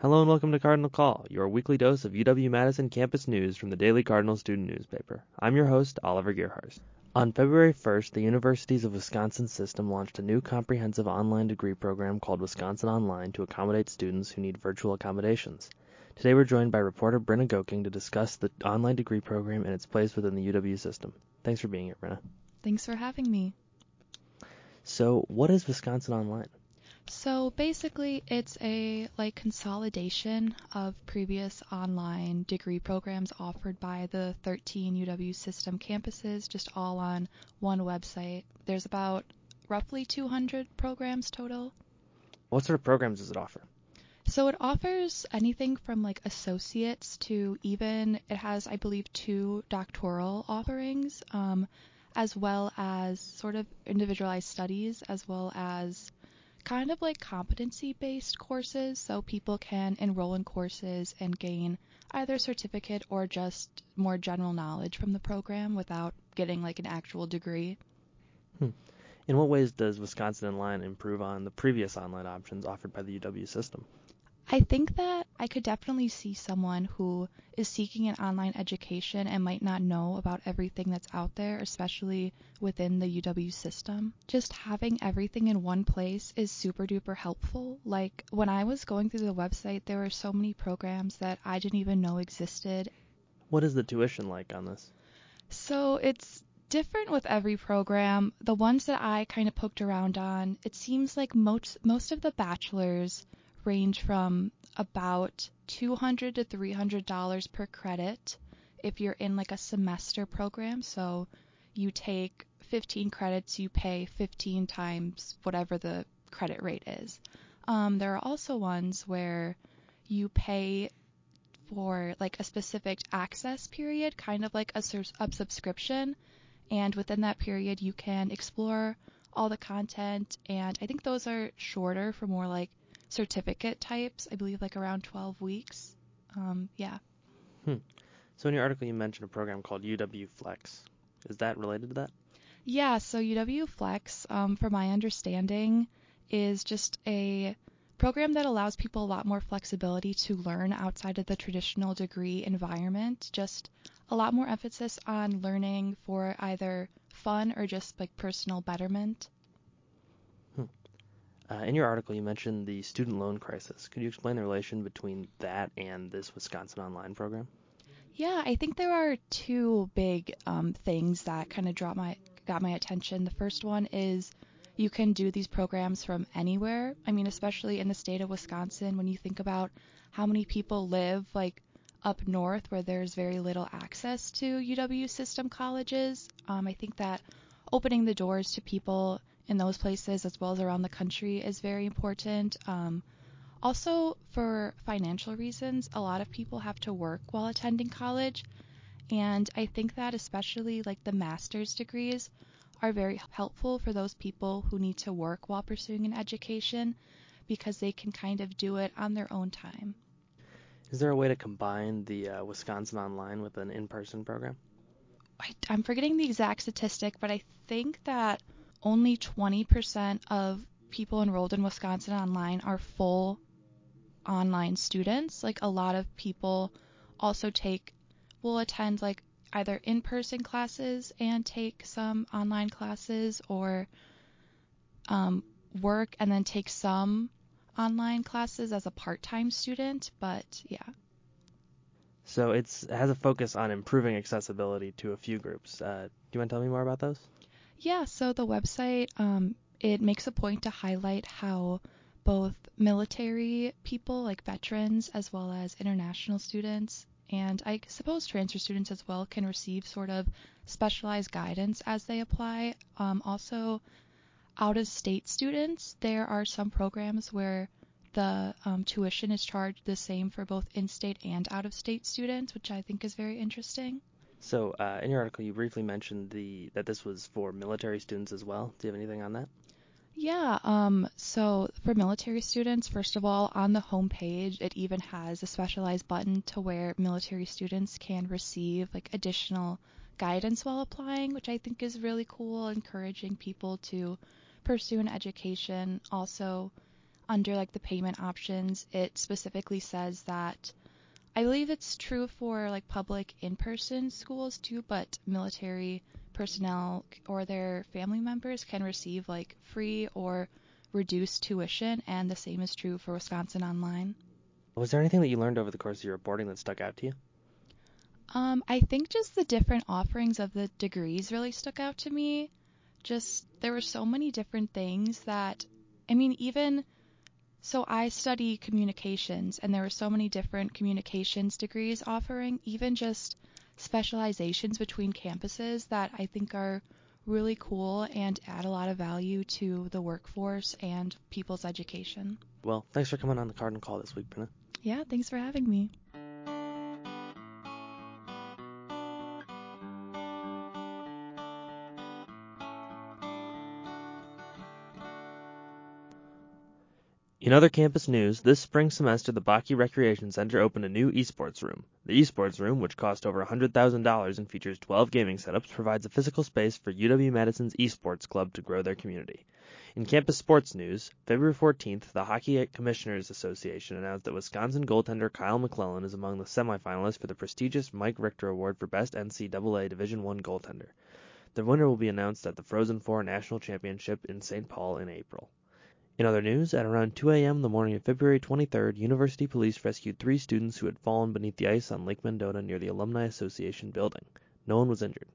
Hello and welcome to Cardinal Call, your weekly dose of UW-Madison campus news from the Daily Cardinal Student Newspaper. I'm your host, Oliver Gerharz. On February 1st, the Universities of Wisconsin System launched a new comprehensive online degree program called Wisconsin Online to accommodate students who need virtual accommodations. Today we're joined by reporter Bryna Goeking to discuss the online degree program and its place within the UW system. Thanks for being here, Bryna. Thanks for having me. So, what is Wisconsin Online? So basically it's a consolidation of previous online degree programs offered by the 13 UW system campuses, just all on one website. There's about roughly 200 programs total. What sort of programs does it offer? So it offers anything from associates to even, it has I believe 2 doctoral offerings, as well as sort of individualized studies, as well as kind of competency-based courses, so people can enroll in courses and gain either a certificate or just more general knowledge from the program without getting an actual degree. In what ways does Wisconsin Online improve on the previous online options offered by the UW system? I think that I could definitely see someone who is seeking an online education and might not know about everything that's out there, especially within the UW system. Just having everything in one place is super duper helpful. When I was going through the website, there were so many programs that I didn't even know existed. What is the tuition like on this? So it's different with every program. The ones that I kind of poked around on, it seems like most of the bachelor's range from about $200 to $300 per credit if you're in a semester program. So you take 15 credits, you pay 15 times whatever the credit rate is. There are also ones where you pay for a specific access period, kind of like a subscription. And within that period, you can explore all the content. And I think those are shorter for more certificate types, I believe around 12 weeks. So in your article you mentioned a program called UW Flex. Is that related to that? Yeah, so UW Flex, from my understanding, is just a program that allows people a lot more flexibility to learn outside of the traditional degree environment, just a lot more emphasis on learning for either fun or just personal betterment. In your article, you mentioned the student loan crisis. Could you explain the relation between that and this Wisconsin Online program? Yeah, I think there are 2 big things that kind of got my attention. The first one is you can do these programs from anywhere. I mean, especially in the state of Wisconsin, when you think about how many people live up north where there's very little access to UW system colleges. I think that opening the doors to people in those places as well as around the country is very important. Also, for financial reasons, a lot of people have to work while attending college, and I think that especially the master's degrees are very helpful for those people who need to work while pursuing an education because they can kind of do it on their own time. Is there a way to combine the Wisconsin Online with an in-person program? I'm forgetting the exact statistic, but I think that only 20% of people enrolled in Wisconsin Online are full online students. A lot of people also will attend either in-person classes and take some online classes, or work and then take some online classes as a part-time student, but yeah. So it has a focus on improving accessibility to a few groups. Do you mind telling me more about those? Yeah, so the website, it makes a point to highlight how both military people, veterans, as well as international students, and I suppose transfer students as well, can receive sort of specialized guidance as they apply. Also, out-of-state students, there are some programs where the tuition is charged the same for both in-state and out-of-state students, which I think is very interesting. So in your article, you briefly mentioned that this was for military students as well. Do you have anything on that? Yeah. So for military students, first of all, on the homepage, it even has a specialized button to where military students can receive additional guidance while applying, which I think is really cool, encouraging people to pursue an education. Also, under like the payment options, it specifically says that, I believe it's true for like public in-person schools too, but military personnel or their family members can receive like free or reduced tuition, and the same is true for Wisconsin Online. Was there anything that you learned over the course of your boarding that stuck out to you? I think just the different offerings of the degrees really stuck out to me. Just there were so many different things that, I mean, even so I study communications, and there were so many different communications degrees offering, even just specializations between campuses that I think are really cool and add a lot of value to the workforce and people's education. Well, thanks for coming on the Cardinal Call this week, Bryna. Yeah, thanks for having me. In other campus news, this spring semester, the Bakke Recreation Center opened a new esports room. The esports room, which cost over $100,000 and features 12 gaming setups, provides a physical space for UW-Madison's esports club to grow their community. In campus sports news, February 14th, the Hockey Commissioners Association announced that Wisconsin goaltender Kyle McClellan is among the semifinalists for the prestigious Mike Richter Award for Best NCAA Division I Goaltender. The winner will be announced at the Frozen Four National Championship in St. Paul in April. In other news, at around 2 a.m. the morning of February 23rd, university police rescued 3 students who had fallen beneath the ice on Lake Mendota near the Alumni Association building. No one was injured.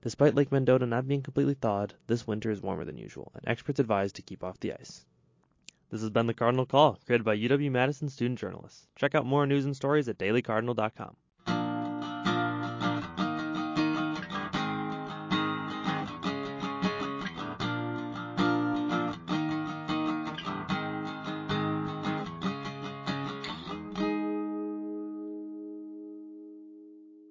Despite Lake Mendota not being completely thawed, this winter is warmer than usual, and experts advise to keep off the ice. This has been the Cardinal Call, created by UW-Madison student journalists. Check out more news and stories at dailycardinal.com.